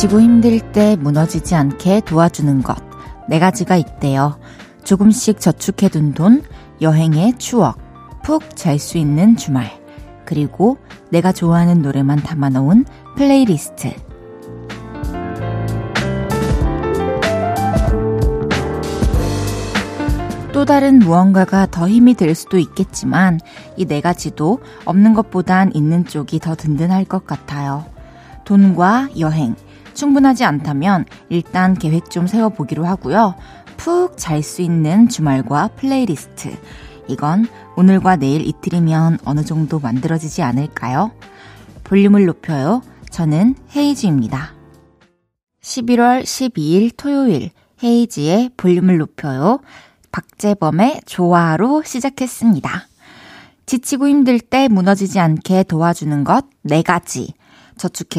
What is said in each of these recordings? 지고 힘들 때 무너지지 않게 도와주는 것, 4가지가 있대요. 조금씩 저축해둔 돈, 여행의 추억, 푹 잘 수 있는 주말, 그리고 내가 좋아하는 노래만 담아놓은 플레이리스트. 또 다른 무언가가 더 힘이 될 수도 있겠지만 이 4가지도 없는 것보단 있는 쪽이 더 든든할 것 같아요. 돈과 여행, 충분하지 않다면 일단 계획 좀 세워보기로 하고요. 푹 잘 수 있는 주말과 플레이리스트, 이건 오늘과 내일 이틀이면 어느 정도 만들어지지 않을까요? 볼륨을 높여요. 저는 헤이즈입니다. 11월 12일 토요일, 헤이지의 볼륨을 높여요. 박재범의 좋아로 시작했습니다. 지치고 힘들 때 무너지지 않게 도와주는 것 4가지,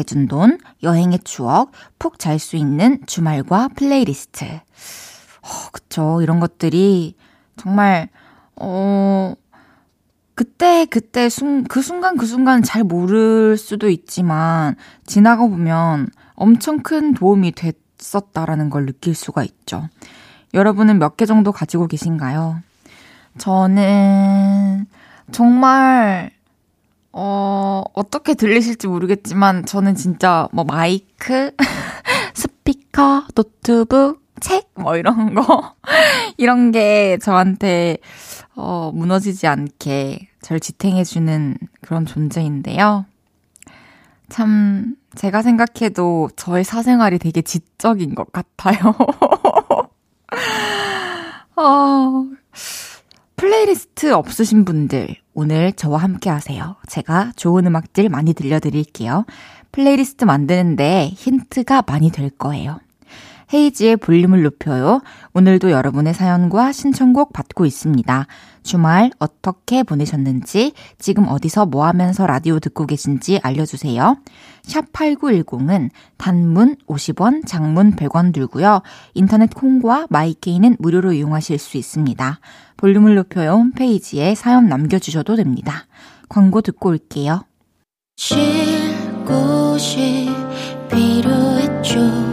저축해준 돈, 여행의 추억, 푹 잘 수 있는 주말과 플레이리스트. 그쵸, 이런 것들이 정말 그때 그 순간 잘 모를 수도 있지만 지나가 보면 엄청 큰 도움이 됐었다라는 걸 느낄 수가 있죠. 여러분은 몇 개 정도 가지고 계신가요? 저는 정말 어떻게 들리실지 모르겠지만 저는 진짜 뭐 마이크, 스피커, 노트북, 책 뭐 이런 거 이런 게 저한테 무너지지 않게 절 지탱해주는 그런 존재인데요. 참 제가 생각해도 저의 사생활이 되게 지적인 것 같아요. 플레이리스트 없으신 분들 오늘 저와 함께 하세요. 제가 좋은 음악들 많이 들려드릴게요. 플레이리스트 만드는데 힌트가 많이 될 거예요. 헤이지의 볼륨을 높여요. 오늘도 여러분의 사연과 신청곡 받고 있습니다. 주말 어떻게 보내셨는지, 지금 어디서 뭐 하면서 라디오 듣고 계신지 알려주세요. 샵 8910은 단문 50원, 장문 100원 들고요. 인터넷 콩과 마이케이는 무료로 이용하실 수 있습니다. 볼륨을 높여요 홈페이지에 사연 남겨주셔도 됩니다. 광고 듣고 올게요. 쉴 곳이 필요했죠.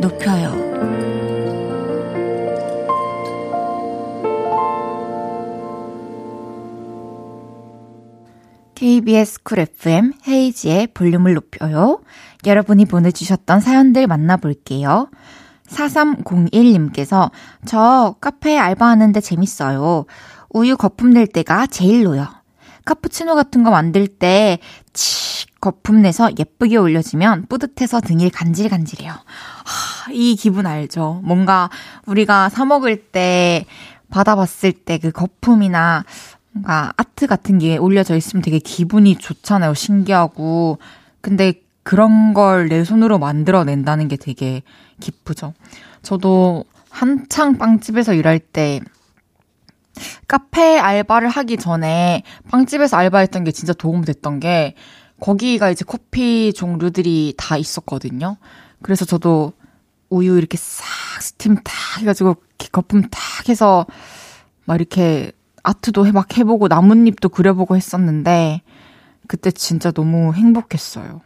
높여요. KBS 쿨 FM 헤이지의 볼륨을 높여요. 여러분이 보내주셨던 사연들 만나볼게요. 4301님께서 저 카페 알바하는데 재밌어요. 우유 거품 낼 때가 제일 놓여. 카푸치노 같은 거 만들 때 치 거품 내서 예쁘게 올려지면 뿌듯해서 등이 간질간질해요. 이 기분 알죠? 뭔가 우리가 사 먹을 때 받아봤을 때 그 거품이나 뭔가 아트 같은 게 올려져 있으면 되게 기분이 좋잖아요. 신기하고. 근데 그런 걸 내 손으로 만들어낸다는 게 되게 기쁘죠. 저도 한창 빵집에서 일할 때 카페 알바를 하기 전에 빵집에서 알바했던 게 진짜 도움 됐던 게 거기가 이제 커피 종류들이 다 있었거든요. 그래서 저도 우유 이렇게 싹 스팀 탁 해가지고 거품 탁 해서 막 이렇게 아트도 막 해보고 나뭇잎도 그려보고 했었는데 그때 진짜 너무 행복했어요.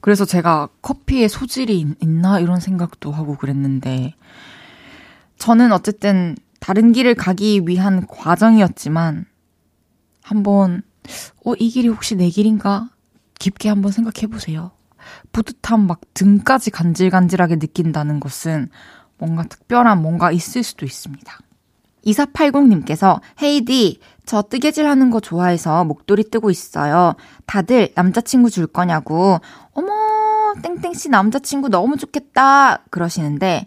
그래서 제가 커피에 소질이 있나 이런 생각도 하고 그랬는데 저는 어쨌든 다른 길을 가기 위한 과정이었지만 한번 이 길이 혹시 내 길인가 깊게 한번 생각해보세요. 뿌듯함 막 등까지 간질간질하게 느낀다는 것은 뭔가 특별한 뭔가 있을 수도 있습니다. 2480님께서 헤이디, 저 뜨개질하는 거 좋아해서 목도리 뜨고 있어요. 다들 남자친구 줄 거냐고 어머 땡땡씨 남자친구 너무 좋겠다 그러시는데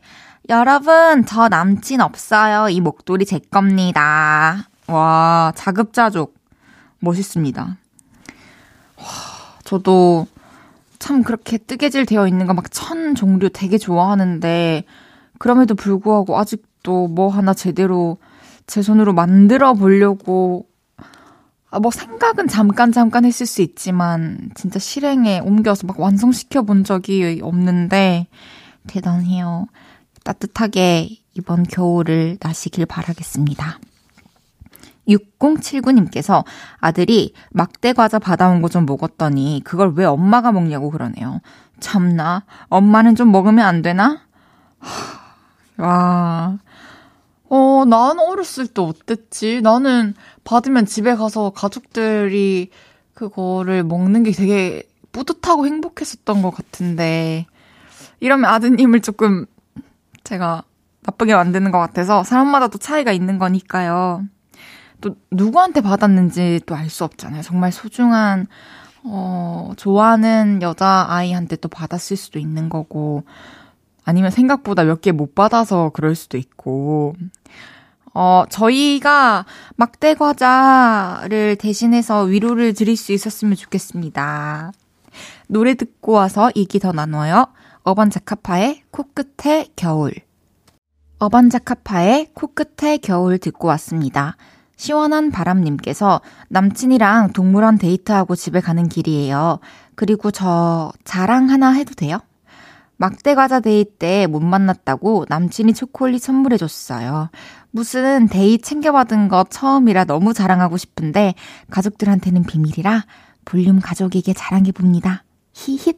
여러분 저 남친 없어요. 이 목도리 제 겁니다. 와 자급자족 멋있습니다. 와, 저도 참 그렇게 뜨개질 되어 있는 거 막 1000 종류 되게 좋아하는데 그럼에도 불구하고 아직도 뭐 하나 제대로 제 손으로 만들어 보려고 뭐 생각은 잠깐 했을 수 있지만 진짜 실행에 옮겨서 막 완성시켜 본 적이 없는데 대단해요. 따뜻하게 이번 겨울을 나시길 바라겠습니다. 6079님께서 아들이 막대 과자 받아온 거 좀 먹었더니 그걸 왜 엄마가 먹냐고 그러네요. 참나, 엄마는 좀 먹으면 안 되나? 와, 난 어렸을 때 어땠지? 나는 받으면 집에 가서 가족들이 그거를 먹는 게 되게 뿌듯하고 행복했었던 것 같은데 이러면 아드님을 조금 제가 나쁘게 만드는 것 같아서 사람마다 또 차이가 있는 거니까요. 또 누구한테 받았는지 또 알 수 없잖아요. 정말 소중한 좋아하는 여자아이한테 또 받았을 수도 있는 거고 아니면 생각보다 몇 개 못 받아서 그럴 수도 있고 저희가 막대 과자를 대신해서 위로를 드릴 수 있었으면 좋겠습니다. 노래 듣고 와서 얘기 더 나눠요. 어반자카파의 코끝의 겨울. 어반자카파의 코끝의 겨울 듣고 왔습니다. 시원한 바람님께서 남친이랑 동물원 데이트하고 집에 가는 길이에요. 그리고 저 자랑 하나 해도 돼요? 막대 과자 데이트 때 못 만났다고 남친이 초콜릿 선물해줬어요. 무슨 데이 챙겨받은 거 처음이라 너무 자랑하고 싶은데 가족들한테는 비밀이라 볼륨 가족에게 자랑해봅니다. 히힛.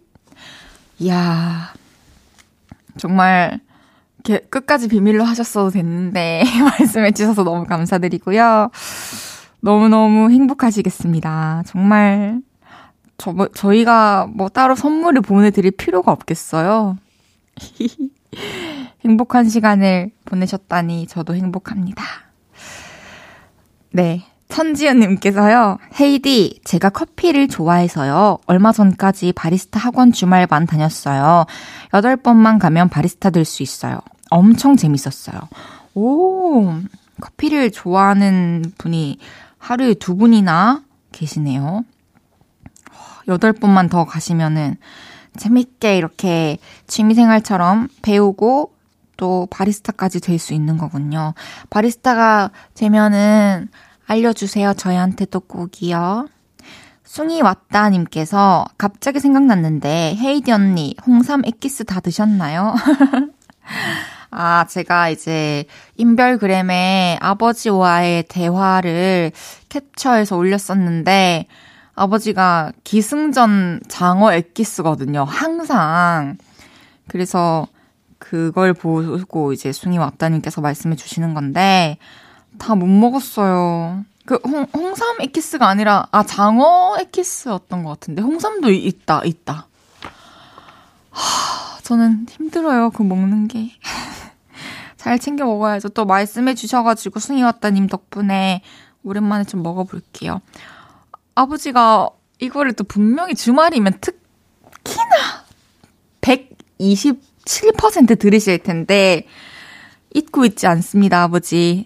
이야, 정말 끝까지 비밀로 하셨어도 됐는데 말씀해주셔서 너무 감사드리고요. 너무너무 행복하시겠습니다. 정말 저희가 뭐 따로 선물을 보내드릴 필요가 없겠어요. 행복한 시간을 보내셨다니 저도 행복합니다. 네, 천지연님께서요. 헤이디, 제가 커피를 좋아해서요. 얼마 전까지 바리스타 학원 주말반 다녔어요. 8번만 가면 바리스타 될 수 있어요. 엄청 재밌었어요. 오, 커피를 좋아하는 분이 하루에 2분이나 계시네요. 8번만 더 가시면은 재밌게 이렇게 취미생활처럼 배우고 또 바리스타까지 될 수 있는 거군요. 바리스타가 되면은 알려주세요. 저희한테도 꼭이요. 숭이 왔다 님께서 갑자기 생각났는데 헤이디 언니 홍삼 액기스 다 드셨나요? 아, 제가 이제 인별그램에 아버지와의 대화를 캡처해서 올렸었는데 아버지가 기승전 장어 액기스거든요. 항상. 그래서 그걸 보고 이제 숭이 왔다 님께서 말씀해 주시는 건데 다 못 먹었어요. 홍삼 에키스가 아니라, 장어 에키스였던 것 같은데. 홍삼도 있다. 저는 힘들어요. 그 먹는 게. 잘 챙겨 먹어야죠. 또 말씀해 주셔가지고, 숭이 왔다님 덕분에 오랜만에 좀 먹어볼게요. 아버지가 이거를 또 분명히 주말이면 특히나 127% 들으실 텐데, 잊고 있지 않습니다, 아버지.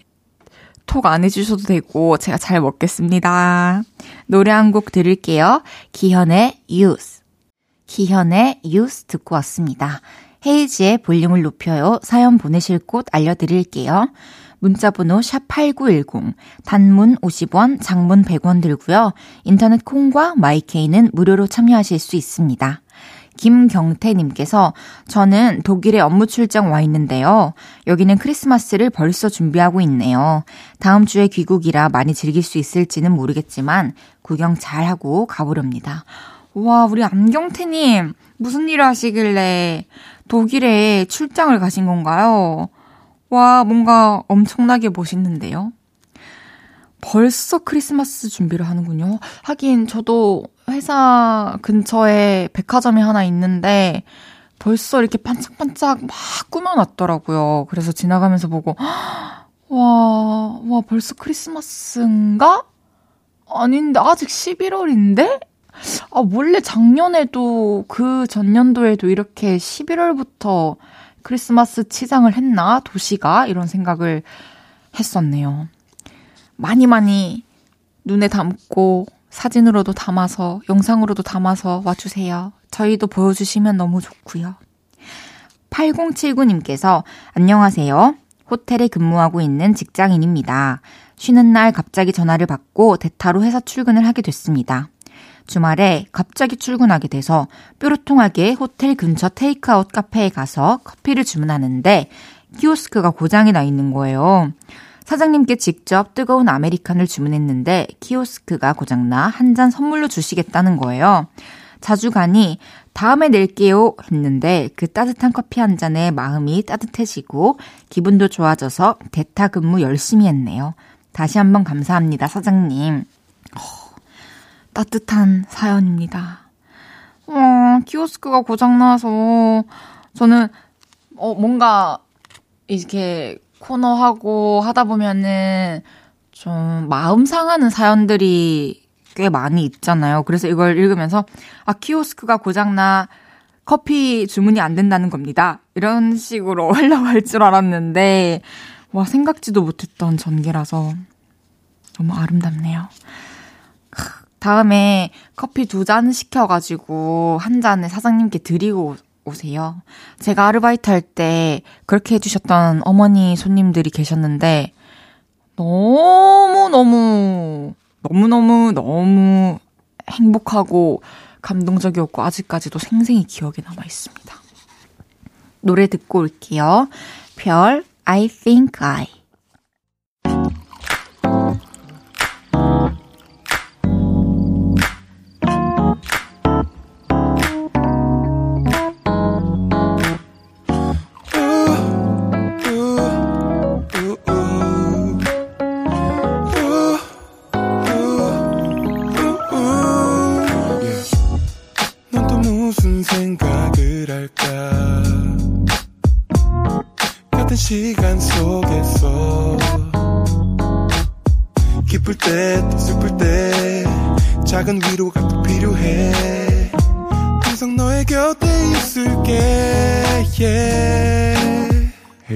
톡 안 해주셔도 되고 제가 잘 먹겠습니다. 노래 한 곡 들을게요. 기현의 유스 듣고 왔습니다. 헤이지의 볼륨을 높여요. 사연 보내실 곳 알려드릴게요. 문자번호 샵8910 단문 50원, 장문 100원 들고요. 인터넷 콩과 마이케이는 무료로 참여하실 수 있습니다. 김경태님께서 저는 독일에 업무 출장 와 있는데요. 여기는 크리스마스를 벌써 준비하고 있네요. 다음 주에 귀국이라 많이 즐길 수 있을지는 모르겠지만 구경 잘하고 가보렵니다. 와, 우리 안경태님 무슨 일을 하시길래 독일에 출장을 가신 건가요? 와, 뭔가 엄청나게 멋있는데요. 벌써 크리스마스 준비를 하는군요. 하긴 저도 회사 근처에 백화점이 하나 있는데 벌써 이렇게 반짝반짝 막 꾸며놨더라고요. 그래서 지나가면서 보고 와 벌써 크리스마스인가? 아닌데 아직 11월인데? 아, 원래 작년에도 그 전년도에도 이렇게 11월부터 크리스마스 치장을 했나? 도시가? 이런 생각을 했었네요. 많이 눈에 담고 사진으로도 담아서 영상으로도 담아서 와주세요. 저희도 보여주시면 너무 좋고요. 8079님께서 안녕하세요. 호텔에 근무하고 있는 직장인입니다. 쉬는 날 갑자기 전화를 받고 대타로 회사 출근을 하게 됐습니다. 주말에 갑자기 출근하게 돼서 뾰루통하게 호텔 근처 테이크아웃 카페에 가서 커피를 주문하는데 키오스크가 고장이 나 있는 거예요. 사장님께 직접 뜨거운 아메리카노를 주문했는데 키오스크가 고장나 한 잔 선물로 주시겠다는 거예요. 자주 가니 다음에 낼게요 했는데 그 따뜻한 커피 한 잔에 마음이 따뜻해지고 기분도 좋아져서 대타 근무 열심히 했네요. 다시 한번 감사합니다, 사장님. 따뜻한 사연입니다. 키오스크가 고장나서 저는 뭔가 이렇게 코너하고 하다 보면은 좀 마음 상하는 사연들이 꽤 많이 있잖아요. 그래서 이걸 읽으면서 키오스크가 고장나 커피 주문이 안 된다는 겁니다. 이런 식으로 하려고 할 줄 알았는데 생각지도 못했던 전개라서 너무 아름답네요. 다음에 커피 2잔 시켜가지고 한 잔을 사장님께 드리고 오세요. 제가 아르바이트 할 때 그렇게 해주셨던 어머니 손님들이 계셨는데 너무너무 행복하고 감동적이었고 아직까지도 생생히 기억에 남아있습니다. 노래 듣고 올게요. 별, I think I. 시간 속에서 기쁠 때 또 슬플 때 작은 위로가 또 필요해. 항상 너의 곁에 있을게. yeah.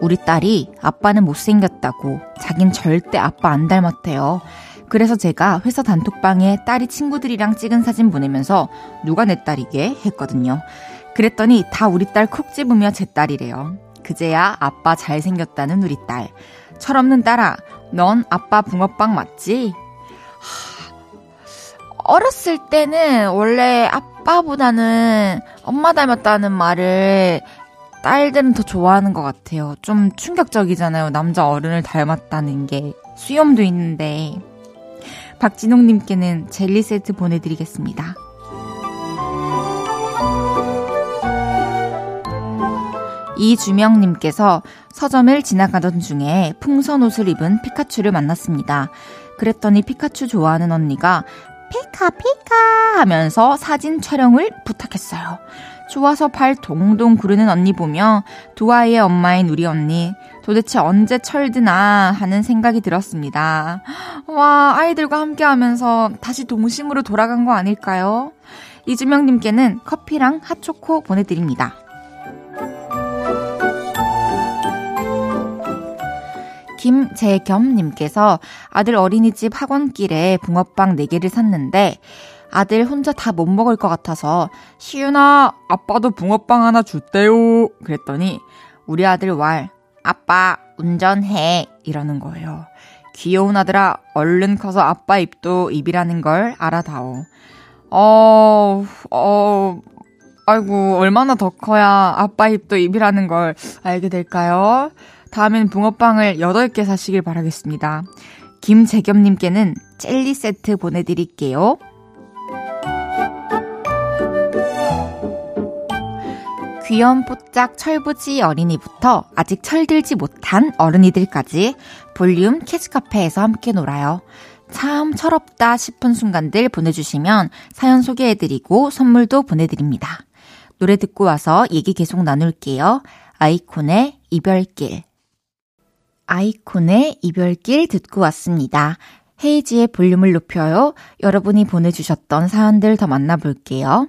우리 딸이 아빠는 못생겼다고 자긴 절대 아빠 안 닮았대요. 그래서 제가 회사 단톡방에 딸이 친구들이랑 찍은 사진 보내면서 누가 내 딸이게 했거든요. 그랬더니 다 우리 딸 콕 집으며 제 딸이래요. 그제야 아빠 잘생겼다는 우리 딸. 철없는 딸아, 넌 아빠 붕어빵 맞지? 어렸을 때는 원래 아빠보다는 엄마 닮았다는 말을 딸들은 더 좋아하는 것 같아요. 좀 충격적이잖아요. 남자 어른을 닮았다는 게. 수염도 있는데. 박진홍님께는 젤리 세트 보내드리겠습니다. 이주명님께서 서점을 지나가던 중에 풍선 옷을 입은 피카츄를 만났습니다. 그랬더니 피카츄 좋아하는 언니가 피카 피카 하면서 사진 촬영을 부탁했어요. 좋아서 발 동동 구르는 언니 보며 두 아이의 엄마인 우리 언니 도대체 언제 철드나 하는 생각이 들었습니다. 와, 아이들과 함께 하면서 다시 동심으로 돌아간 거 아닐까요? 이주명님께는 커피랑 핫초코 보내드립니다. 김재겸님께서 아들 어린이집 학원길에 붕어빵 4개를 샀는데 아들 혼자 다 못 먹을 것 같아서 시윤아, 아빠도 붕어빵 하나 줄대요. 그랬더니 우리 아들 왈, 아빠 운전해 이러는 거예요. 귀여운 아들아, 얼른 커서 아빠 입도 입이라는 걸 알아다오. 아이고, 얼마나 더 커야 아빠 입도 입이라는 걸 알게 될까요? 다음엔 붕어빵을 8개 사시길 바라겠습니다. 김재겸님께는 젤리 세트 보내드릴게요. 귀염뽀짝 철부지 어린이부터 아직 철들지 못한 어른이들까지 볼륨 키즈카페에서 함께 놀아요. 참 철없다 싶은 순간들 보내주시면 사연 소개해드리고 선물도 보내드립니다. 노래 듣고 와서 얘기 계속 나눌게요. 아이콘의 이별길. 아이콘의 이별길 듣고 왔습니다. 헤이지의 볼륨을 높여요. 여러분이 보내주셨던 사연들 더 만나볼게요.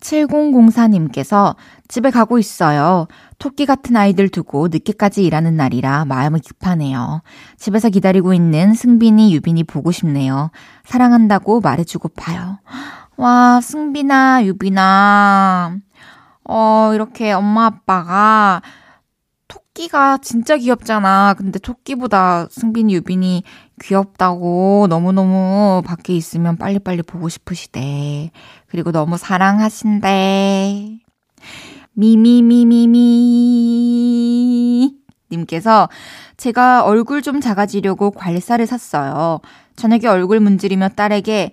7004님께서 집에 가고 있어요. 토끼 같은 아이들 두고 늦게까지 일하는 날이라 마음이 급하네요. 집에서 기다리고 있는 승빈이, 유빈이 보고 싶네요. 사랑한다고 말해주고 봐요. 와, 승빈아, 유빈아. 이렇게 엄마 아빠가, 토끼가 진짜 귀엽잖아. 근데 토끼보다 승빈이, 유빈이 귀엽다고 너무너무 밖에 있으면 빨리빨리 보고 싶으시대. 그리고 너무 사랑하신대. 미미미미미 님께서 제가 얼굴 좀 작아지려고 괄사를 샀어요. 저녁에 얼굴 문지르며 딸에게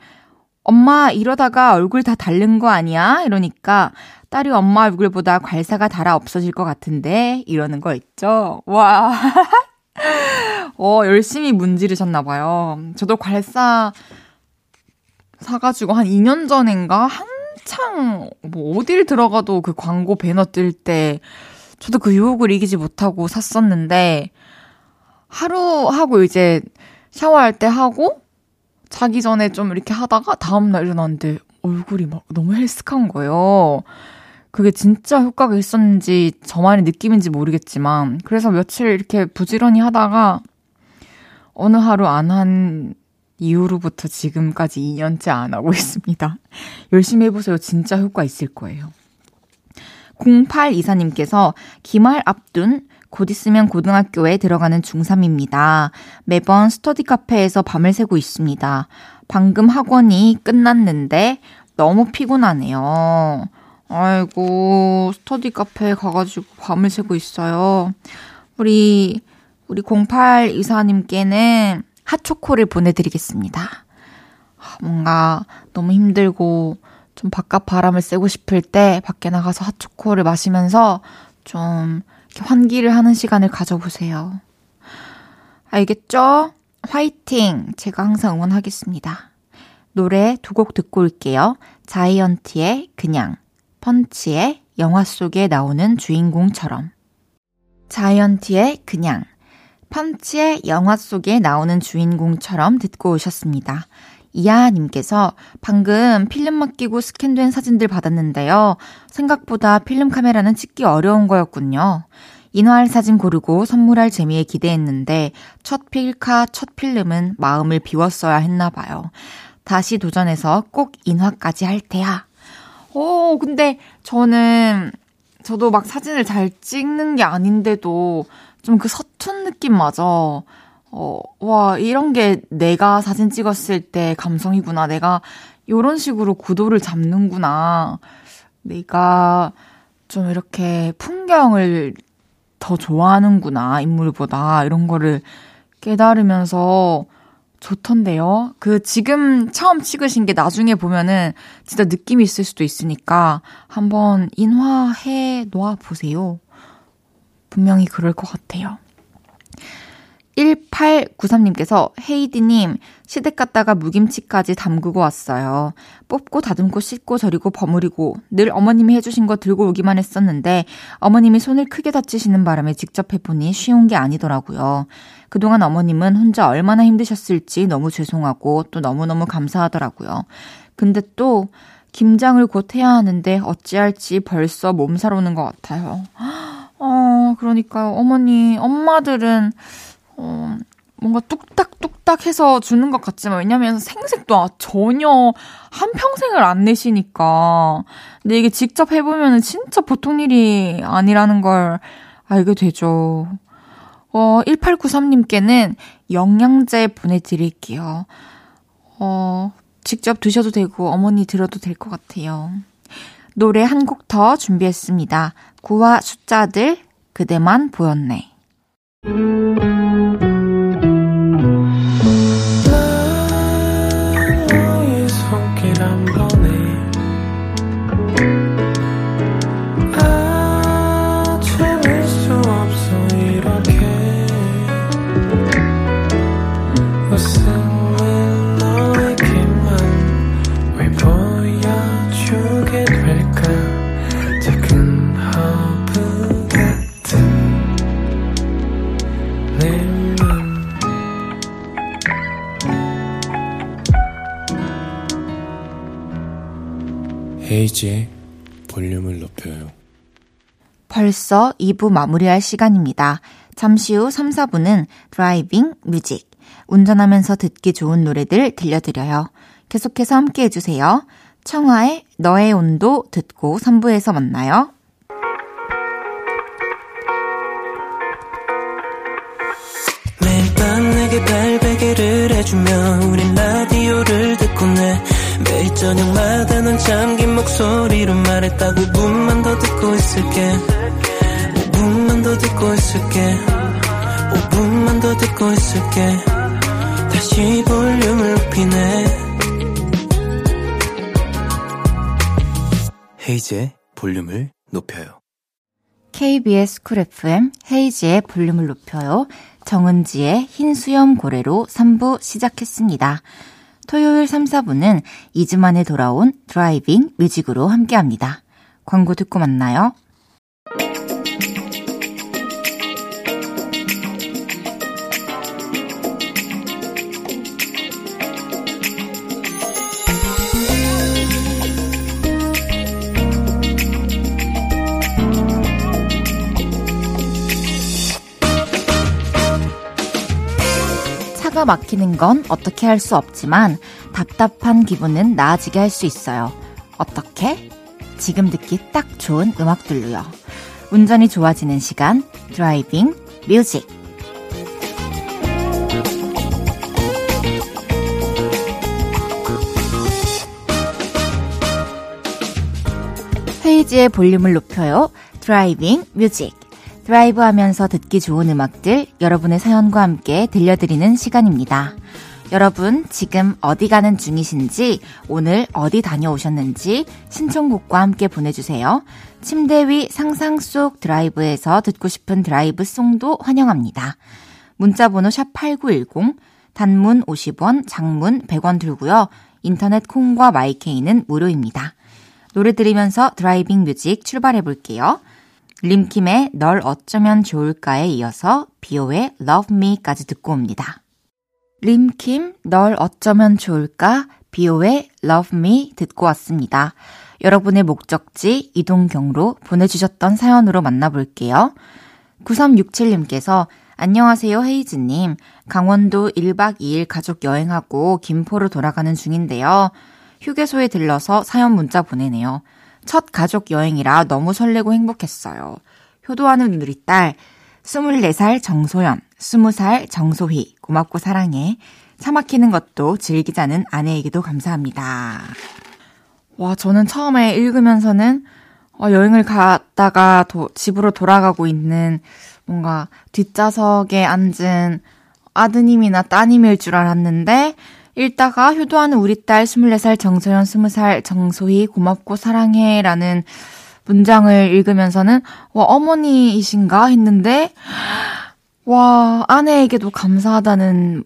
엄마 이러다가 얼굴 다 닳는 거 아니야? 이러니까 딸이 엄마 얼굴보다 괄사가 닳아 없어질 것 같은데 이러는 거 있죠? 와, 열심히 문지르셨나 봐요. 저도 괄사 사가지고 한 2년 전인가 한창 어딜 들어가도 그 광고 배너 뜰 때 저도 그 유혹을 이기지 못하고 샀었는데, 하루 하고 이제 샤워할 때 하고 자기 전에 좀 이렇게 하다가 다음날 일어났는데 얼굴이 막 너무 헬스한 거예요. 그게 진짜 효과가 있었는지 저만의 느낌인지 모르겠지만, 그래서 며칠 이렇게 부지런히 하다가 어느 하루 안 한 이후로부터 지금까지 2년째 안 하고 있습니다. 열심히 해보세요. 진짜 효과 있을 거예요. 0824님께서 기말 앞둔 곧 있으면 고등학교에 들어가는 중3입니다. 매번 스터디 카페에서 밤을 새고 있습니다. 방금 학원이 끝났는데 너무 피곤하네요. 아이고, 스터디 카페에 가가지고 밤을 새고 있어요. 우리 0824님께는 핫초코를 보내드리겠습니다. 뭔가 너무 힘들고 좀 바깥 바람을 쐬고 싶을 때 밖에 나가서 핫초코를 마시면서 좀 이렇게 환기를 하는 시간을 가져보세요. 알겠죠? 화이팅! 제가 항상 응원하겠습니다. 노래 두 곡 듣고 올게요. 자이언티의 그냥, 펀치의 영화 속에 나오는 주인공처럼. 자이언티의 그냥, 펀치의 영화 속에 나오는 주인공처럼 듣고 오셨습니다. 이하님께서 방금 필름 맡기고 스캔된 사진들 받았는데요. 생각보다 필름 카메라는 찍기 어려운 거였군요. 인화할 사진 고르고 선물할 재미에 기대했는데 첫 필카, 첫 필름은 마음을 비웠어야 했나 봐요. 다시 도전해서 꼭 인화까지 할 테야. 근데 저도 막 사진을 잘 찍는 게 아닌데도 좀 그 서툰 느낌마저 와, 이런 게 내가 사진 찍었을 때 감성이구나. 내가 이런 식으로 구도를 잡는구나. 내가 좀 이렇게 풍경을 더 좋아하는구나, 인물보다. 이런 거를 깨달으면서 좋던데요. 그 지금 처음 찍으신 게 나중에 보면은 진짜 느낌이 있을 수도 있으니까 한번 인화해 놓아보세요. 분명히 그럴 것 같아요. 1893님께서 헤이디님, 시댁 갔다가 무김치까지 담그고 왔어요. 뽑고 다듬고 씻고 절이고 버무리고 늘 어머님이 해주신 거 들고 오기만 했었는데 어머님이 손을 크게 다치시는 바람에 직접 해보니 쉬운 게 아니더라고요. 그동안 어머님은 혼자 얼마나 힘드셨을지 너무 죄송하고 또 너무너무 감사하더라고요. 근데 또 김장을 곧 해야 하는데 어찌할지 벌써 몸살 오는 것 같아요. 그러니까요. 엄마들은 뭔가 뚝딱뚝딱 해서 주는 것 같지만, 왜냐면 생색도 전혀 한평생을 안 내시니까. 근데 이게 직접 해보면 진짜 보통 일이 아니라는 걸 알게 되죠. 1893님께는 영양제 보내드릴게요. 직접 드셔도 되고 어머니 드려도 될 것 같아요. 노래 한 곡 더 준비했습니다. 구와 숫자들, 그대만 보였네. 헤이지의 볼륨을 높여요. 벌써 2부 마무리할 시간입니다. 잠시 후 3, 4부는 드라이빙 뮤직, 운전하면서 듣기 좋은 노래들 들려드려요. 계속해서 함께 해주세요. 청하의 너의 온도 듣고 3부에서 만나요. 매일 밤 내게 발베개를 해주며 우린 라디오를 듣고 내 매일 저녁마다 난 잠긴 목소리로 말했다. 5분만 더 듣고 있을게. 5분만 더 듣고 있을게. 5분만 더 듣고 있을게. 다시 볼륨을 높이네. 헤이즈의 볼륨을 높여요. KBS 쿨 FM 헤이즈의 볼륨을 높여요. 정은지의 흰 수염 고래로 3부 시작했습니다. 토요일 3, 4부는 2주 만에 돌아온 드라이빙 뮤직으로 함께합니다. 광고 듣고 만나요. 차가 막히는 건 어떻게 할 수 없지만 답답한 기분은 나아지게 할 수 있어요. 어떻게? 지금 듣기 딱 좋은 음악들로요. 운전이 좋아지는 시간, 드라이빙 뮤직. 헤이지의 볼륨을 높여요. 드라이빙 뮤직. 드라이브하면서 듣기 좋은 음악들, 여러분의 사연과 함께 들려드리는 시간입니다. 여러분 지금 어디 가는 중이신지, 오늘 어디 다녀오셨는지 신청곡과 함께 보내주세요. 침대 위 상상 속 드라이브에서 듣고 싶은 드라이브 송도 환영합니다. 문자번호 샵8910, 단문 50원, 장문 100원 들고요. 인터넷 콩과 마이케이는 무료입니다. 노래 들으면서 드라이빙 뮤직 출발해볼게요. 림킴의 널 어쩌면 좋을까에 이어서 비오의 Love Me까지 듣고 옵니다. 림킴 널 어쩌면 좋을까, 비오의 Love Me 듣고 왔습니다. 여러분의 목적지, 이동 경로 보내주셨던 사연으로 만나볼게요. 9367님께서 안녕하세요 헤이즈님. 강원도 1박 2일 가족 여행하고 김포로 돌아가는 중인데요. 휴게소에 들러서 사연 문자 보내네요. 첫 가족 여행이라 너무 설레고 행복했어요. 효도하는 우리 딸, 24살 정소연, 20살 정소희, 고맙고 사랑해. 차 막히는 것도 즐기자는 아내에게도 감사합니다. 와, 저는 처음에 읽으면서는 여행을 갔다가 집으로 돌아가고 있는 뭔가 뒷좌석에 앉은 아드님이나 따님일 줄 알았는데, 읽다가 효도하는 우리 딸 24살 정소연, 20살 정소희 고맙고 사랑해 라는 문장을 읽으면서는 와, 어머니이신가 했는데, 와, 아내에게도 감사하다는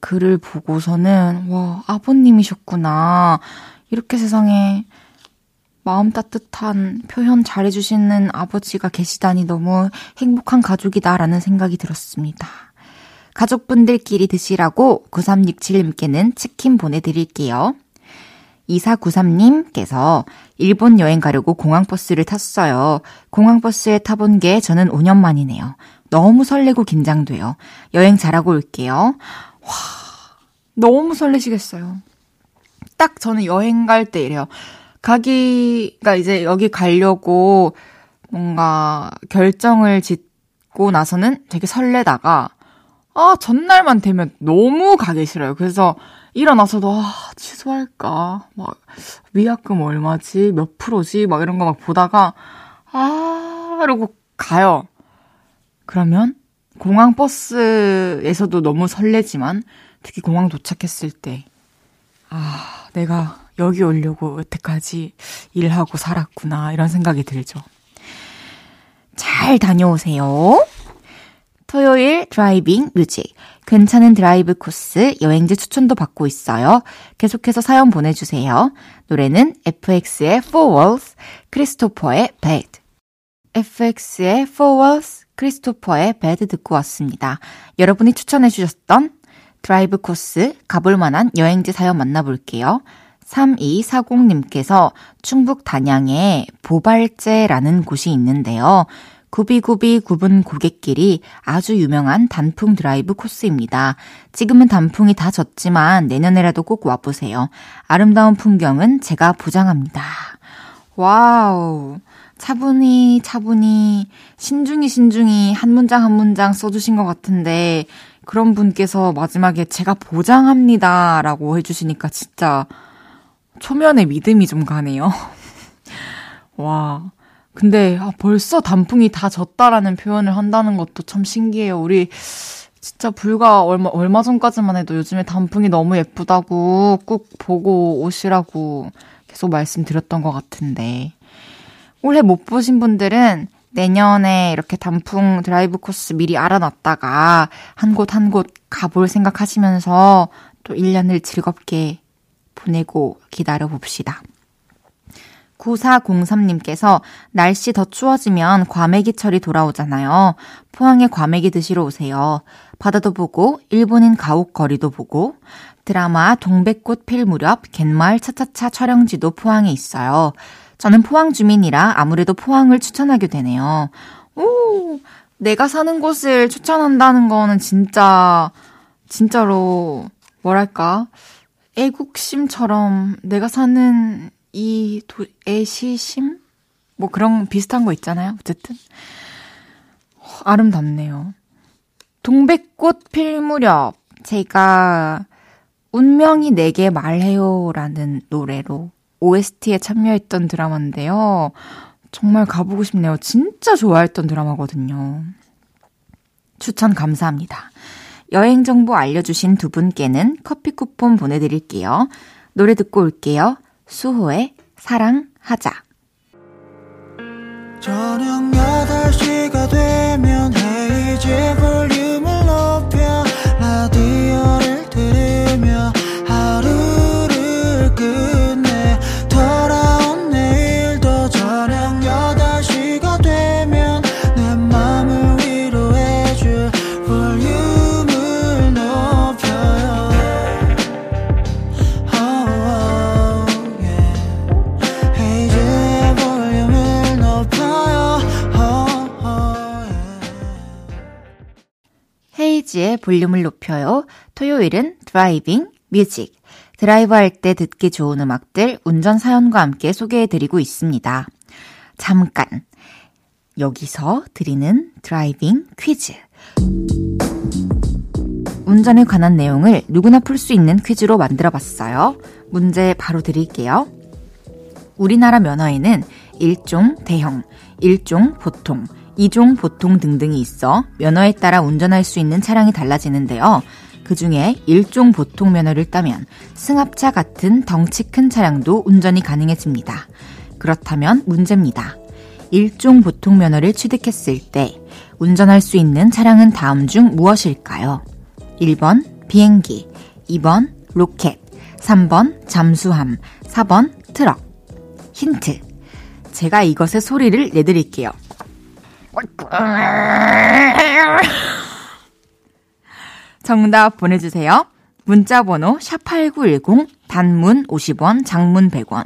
글을 보고서는 와, 아버님이셨구나. 이렇게 세상에 마음 따뜻한 표현 잘해주시는 아버지가 계시다니 너무 행복한 가족이다라는 생각이 들었습니다. 가족분들끼리 드시라고 9367님께는 치킨 보내드릴게요. 2493님께서 일본 여행 가려고 공항버스를 탔어요. 공항버스에 타본 게 저는 5년 만이네요. 너무 설레고 긴장돼요. 여행 잘하고 올게요. 와, 너무 설레시겠어요. 딱 저는 여행 갈 때 이래요. 그러니까 이제 여기 가려고 뭔가 결정을 짓고 나서는 되게 설레다가 전날만 되면 너무 가기 싫어요. 그래서 일어나서도 취소할까? 막 위약금 얼마지? 몇 프로지? 막 이런 거 막 보다가 이러고 가요. 그러면 공항 버스에서도 너무 설레지만 특히 공항 도착했을 때 내가 여기 오려고 여태까지 일하고 살았구나 이런 생각이 들죠. 잘 다녀오세요. 토요일 드라이빙 뮤직, 괜찮은 드라이브 코스, 여행지 추천도 받고 있어요. 계속해서 사연 보내주세요. 노래는 FX의 Four Walls, 크리스토퍼의 Bad. FX의 Four Walls, 크리스토퍼의 Bad 듣고 왔습니다. 여러분이 추천해주셨던 드라이브 코스, 가볼 만한 여행지 사연 만나볼게요. 3240님께서 충북 단양에 보발제라는 곳이 있는데요. 굽이굽이 굽은 고갯길이 아주 유명한 단풍 드라이브 코스입니다. 지금은 단풍이 다 졌지만 내년에라도 꼭 와보세요. 아름다운 풍경은 제가 보장합니다. 와우, 차분히 신중히 한 문장 한 문장 써주신 것 같은데 그런 분께서 마지막에 제가 보장합니다 라고 해주시니까 진짜 초면에 믿음이 좀 가네요. 와, 근데 벌써 단풍이 다 졌다라는 표현을 한다는 것도 참 신기해요. 우리 진짜 불과 얼마 전까지만 해도 요즘에 단풍이 너무 예쁘다고 꼭 보고 오시라고 계속 말씀드렸던 것 같은데 올해 못 보신 분들은 내년에 이렇게 단풍 드라이브 코스 미리 알아놨다가 한 곳 한 곳 가볼 생각하시면서 또 1년을 즐겁게 보내고 기다려봅시다. 9403님께서 날씨 더 추워지면 과메기철이 돌아오잖아요. 포항에 과메기 드시러 오세요. 바다도 보고 일본인 가옥 거리도 보고 드라마 동백꽃 필 무렵 갯마을 차차차 촬영지도 포항에 있어요. 저는 포항 주민이라 아무래도 포항을 추천하게 되네요. 오, 내가 사는 곳을 추천한다는 거는 진짜로 뭐랄까 애국심처럼 내가 사는 이 애시심? 뭐 그런 비슷한 거 있잖아요. 어쨌든 아름답네요. 동백꽃 필 무렵 제가 운명이 내게 말해요라는 노래로 OST에 참여했던 드라마인데요. 정말 가보고 싶네요. 진짜 좋아했던 드라마거든요. 추천 감사합니다. 여행 정보 알려주신 두 분께는 커피 쿠폰 보내드릴게요. 노래 듣고 올게요. 수호의 사랑하자. 저녁 8시가 되면 헤이즈의 볼륨을 높여 라디오를 들으며 하루를 끝내 돌아온 내일도 저녁 8시가 되면 내 맘을 위로해줄 볼륨을 높여요. 헤이지의 볼륨을 높여요. 토요일은 드라이빙 뮤직. 드라이브 할 때 듣기 좋은 음악들 운전 사연과 함께 소개해드리고 있습니다. 잠깐 여기서 드리는 드라이빙 퀴즈. 운전에 관한 내용을 누구나 풀 수 있는 퀴즈로 만들어봤어요. 문제 바로 드릴게요. 우리나라 면허에는 1종 대형, 1종 보통, 2종 보통 등등이 있어 면허에 따라 운전할 수 있는 차량이 달라지는데요. 그중에 1종 보통 면허를 따면 승합차 같은 덩치 큰 차량도 운전이 가능해집니다. 그렇다면 문제입니다. 1종 보통 면허를 취득했을 때 운전할 수 있는 차량은 다음 중 무엇일까요? 1번 비행기, 2번 로켓, 3번 잠수함, 4번 트럭. 힌트, 제가 이것의 소리를 내드릴게요. 정답 보내주세요. 문자번호 샵8910, 단문 50원, 장문 100원.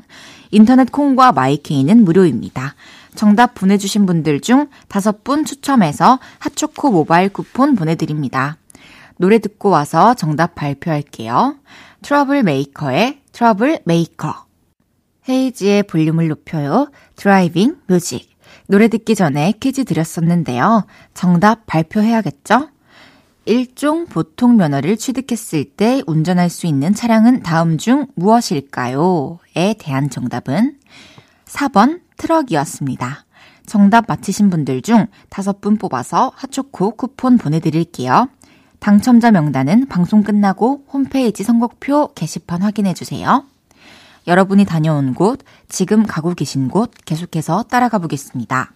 인터넷 콩과 마이케이는 무료입니다. 정답 보내주신 분들 중 5분 추첨해서 핫초코 모바일 쿠폰 보내드립니다. 노래 듣고 와서 정답 발표할게요. 트러블 메이커의 트러블 메이커. 헤이지의 볼륨을 높여요. 드라이빙 뮤직. 노래 듣기 전에 퀴즈 드렸었는데요. 정답 발표해야겠죠? 1종 보통 면허를 취득했을 때 운전할 수 있는 차량은 다음 중 무엇일까요? 에 대한 정답은 4번 트럭이었습니다. 정답 맞히신 분들 중 5분 뽑아서 핫초코 쿠폰 보내드릴게요. 당첨자 명단은 방송 끝나고 홈페이지 선곡표 게시판 확인해주세요. 여러분이 다녀온 곳, 지금 가고 계신 곳 계속해서 따라가 보겠습니다.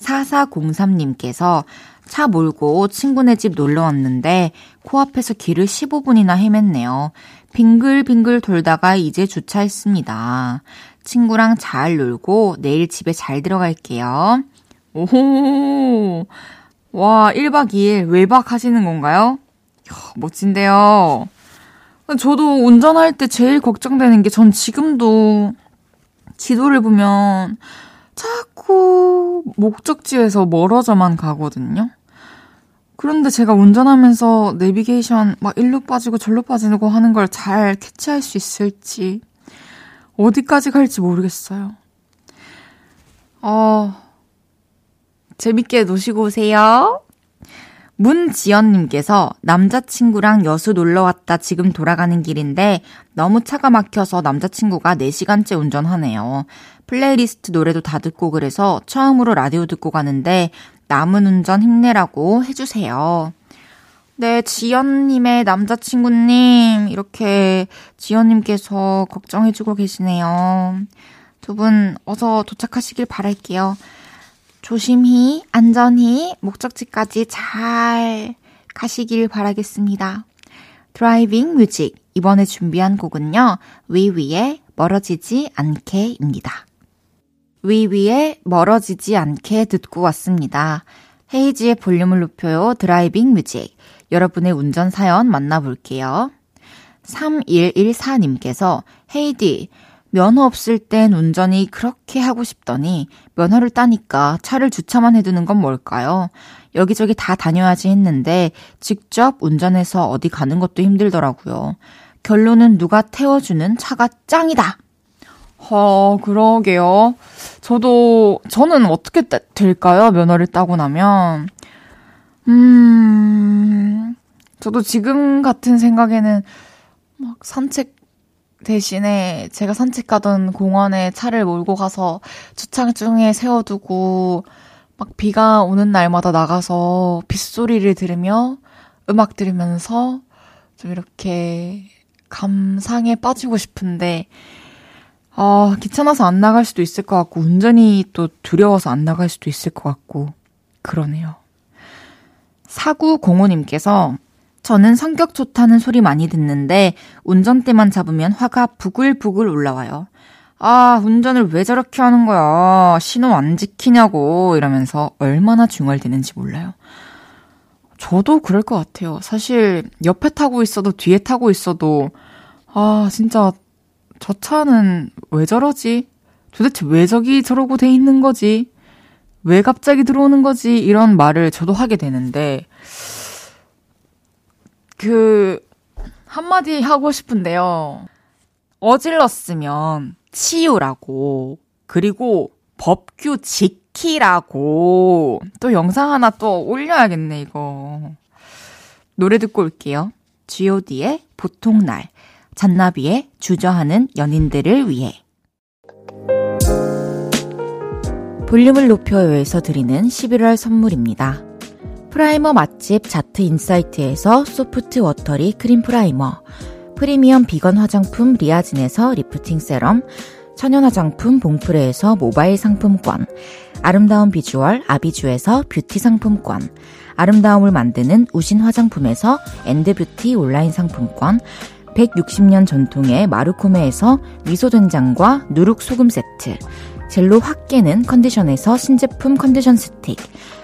4403님께서 차 몰고 친구네 집 놀러 왔는데 코앞에서 길을 15분이나 헤맸네요. 빙글빙글 돌다가 이제 주차했습니다. 친구랑 잘 놀고 내일 집에 잘 들어갈게요. 오호, 와, 1박 2일 외박 하시는 건가요? 이야, 멋진데요. 저도 운전할 때 제일 걱정되는 게, 전 지금도 지도를 보면 자꾸 목적지에서 멀어져만 가거든요. 그런데 제가 운전하면서 내비게이션 막 일로 빠지고 절로 빠지고 하는 걸 잘 캐치할 수 있을지, 어디까지 갈지 모르겠어요. 재밌게 노시고 오세요. 문지연님께서, 남자친구랑 여수 놀러왔다 지금 돌아가는 길인데 너무 차가 막혀서 남자친구가 4시간째 운전하네요. 플레이리스트 노래도 다 듣고 그래서 처음으로 라디오 듣고 가는데 남은 운전 힘내라고 해주세요. 네, 지연님의 남자친구님, 이렇게 지연님께서 걱정해주고 계시네요. 두 분 어서 도착하시길 바랄게요. 조심히, 안전히 목적지까지 잘 가시길 바라겠습니다. 드라이빙 뮤직, 이번에 준비한 곡은요, 위위의 멀어지지 않게입니다. 위위의 멀어지지 않게 듣고 왔습니다. 헤이지의 볼륨을 높여요. 드라이빙 뮤직, 여러분의 운전 사연 만나볼게요. 3114님께서 헤이디, 면허 없을 땐 운전이 그렇게 하고 싶더니 면허를 따니까 차를 주차만 해두는 건 뭘까요? 여기저기 다 다녀야지 했는데 직접 운전해서 어디 가는 것도 힘들더라고요. 결론은 누가 태워주는 차가 짱이다. 그러게요. 저는 어떻게 될까요? 면허를 따고 나면. 저도 지금 같은 생각에는 막 산책 대신에 제가 산책 가던 공원에 차를 몰고 가서 주차장에 세워두고 막 비가 오는 날마다 나가서 빗소리를 들으며 음악 들으면서 좀 이렇게 감상에 빠지고 싶은데, 귀찮아서 안 나갈 수도 있을 것 같고, 운전이 또 두려워서 안 나갈 수도 있을 것 같고 그러네요. 4905님께서 저는 성격 좋다는 소리 많이 듣는데 운전대만 잡으면 화가 부글부글 올라와요. 운전을 왜 저렇게 하는 거야, 신호 안 지키냐고, 이러면서 얼마나 중얼대는지 몰라요. 저도 그럴 것 같아요. 사실 옆에 타고 있어도 뒤에 타고 있어도 진짜 저 차는 왜 저러지? 도대체 왜 저기 저러고 돼 있는 거지? 왜 갑자기 들어오는 거지? 이런 말을 저도 하게 되는데, 한마디 하고 싶은데요. 어질렀으면 치우라고, 그리고 법규 지키라고. 또 영상 하나 또 올려야겠네, 이거. 노래 듣고 올게요. G.O.D의 보통날, 잔나비의 주저하는 연인들을 위해. 볼륨을 높여요에서 드리는 11월 선물입니다. 프라이머 맛집 자트인사이트에서 소프트 워터리 크림 프라이머, 프리미엄 비건 화장품 리아진에서 리프팅 세럼, 천연 화장품 봉프레에서 모바일 상품권, 아름다운 비주얼 아비주에서 뷰티 상품권, 아름다움을 만드는 우신 화장품에서 엔드뷰티 온라인 상품권, 160년 전통의 마루코메에서 미소된장과 누룩소금 세트, 젤로 확 깨는 컨디션에서 신제품 컨디션 스틱,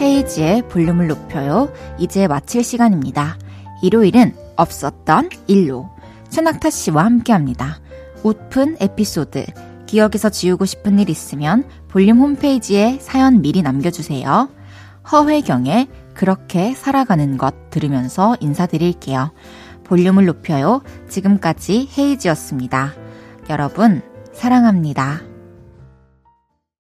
헤이지의 볼륨을 높여요. 이제 마칠 시간입니다. 일요일은 없었던 일로 최낙타 씨와 함께합니다. 웃픈 에피소드, 기억에서 지우고 싶은 일 있으면 볼륨 홈페이지에 사연 미리 남겨주세요. 허회경의 그렇게 살아가는 것 들으면서 인사드릴게요. 볼륨을 높여요. 지금까지 헤이지였습니다. 여러분 사랑합니다.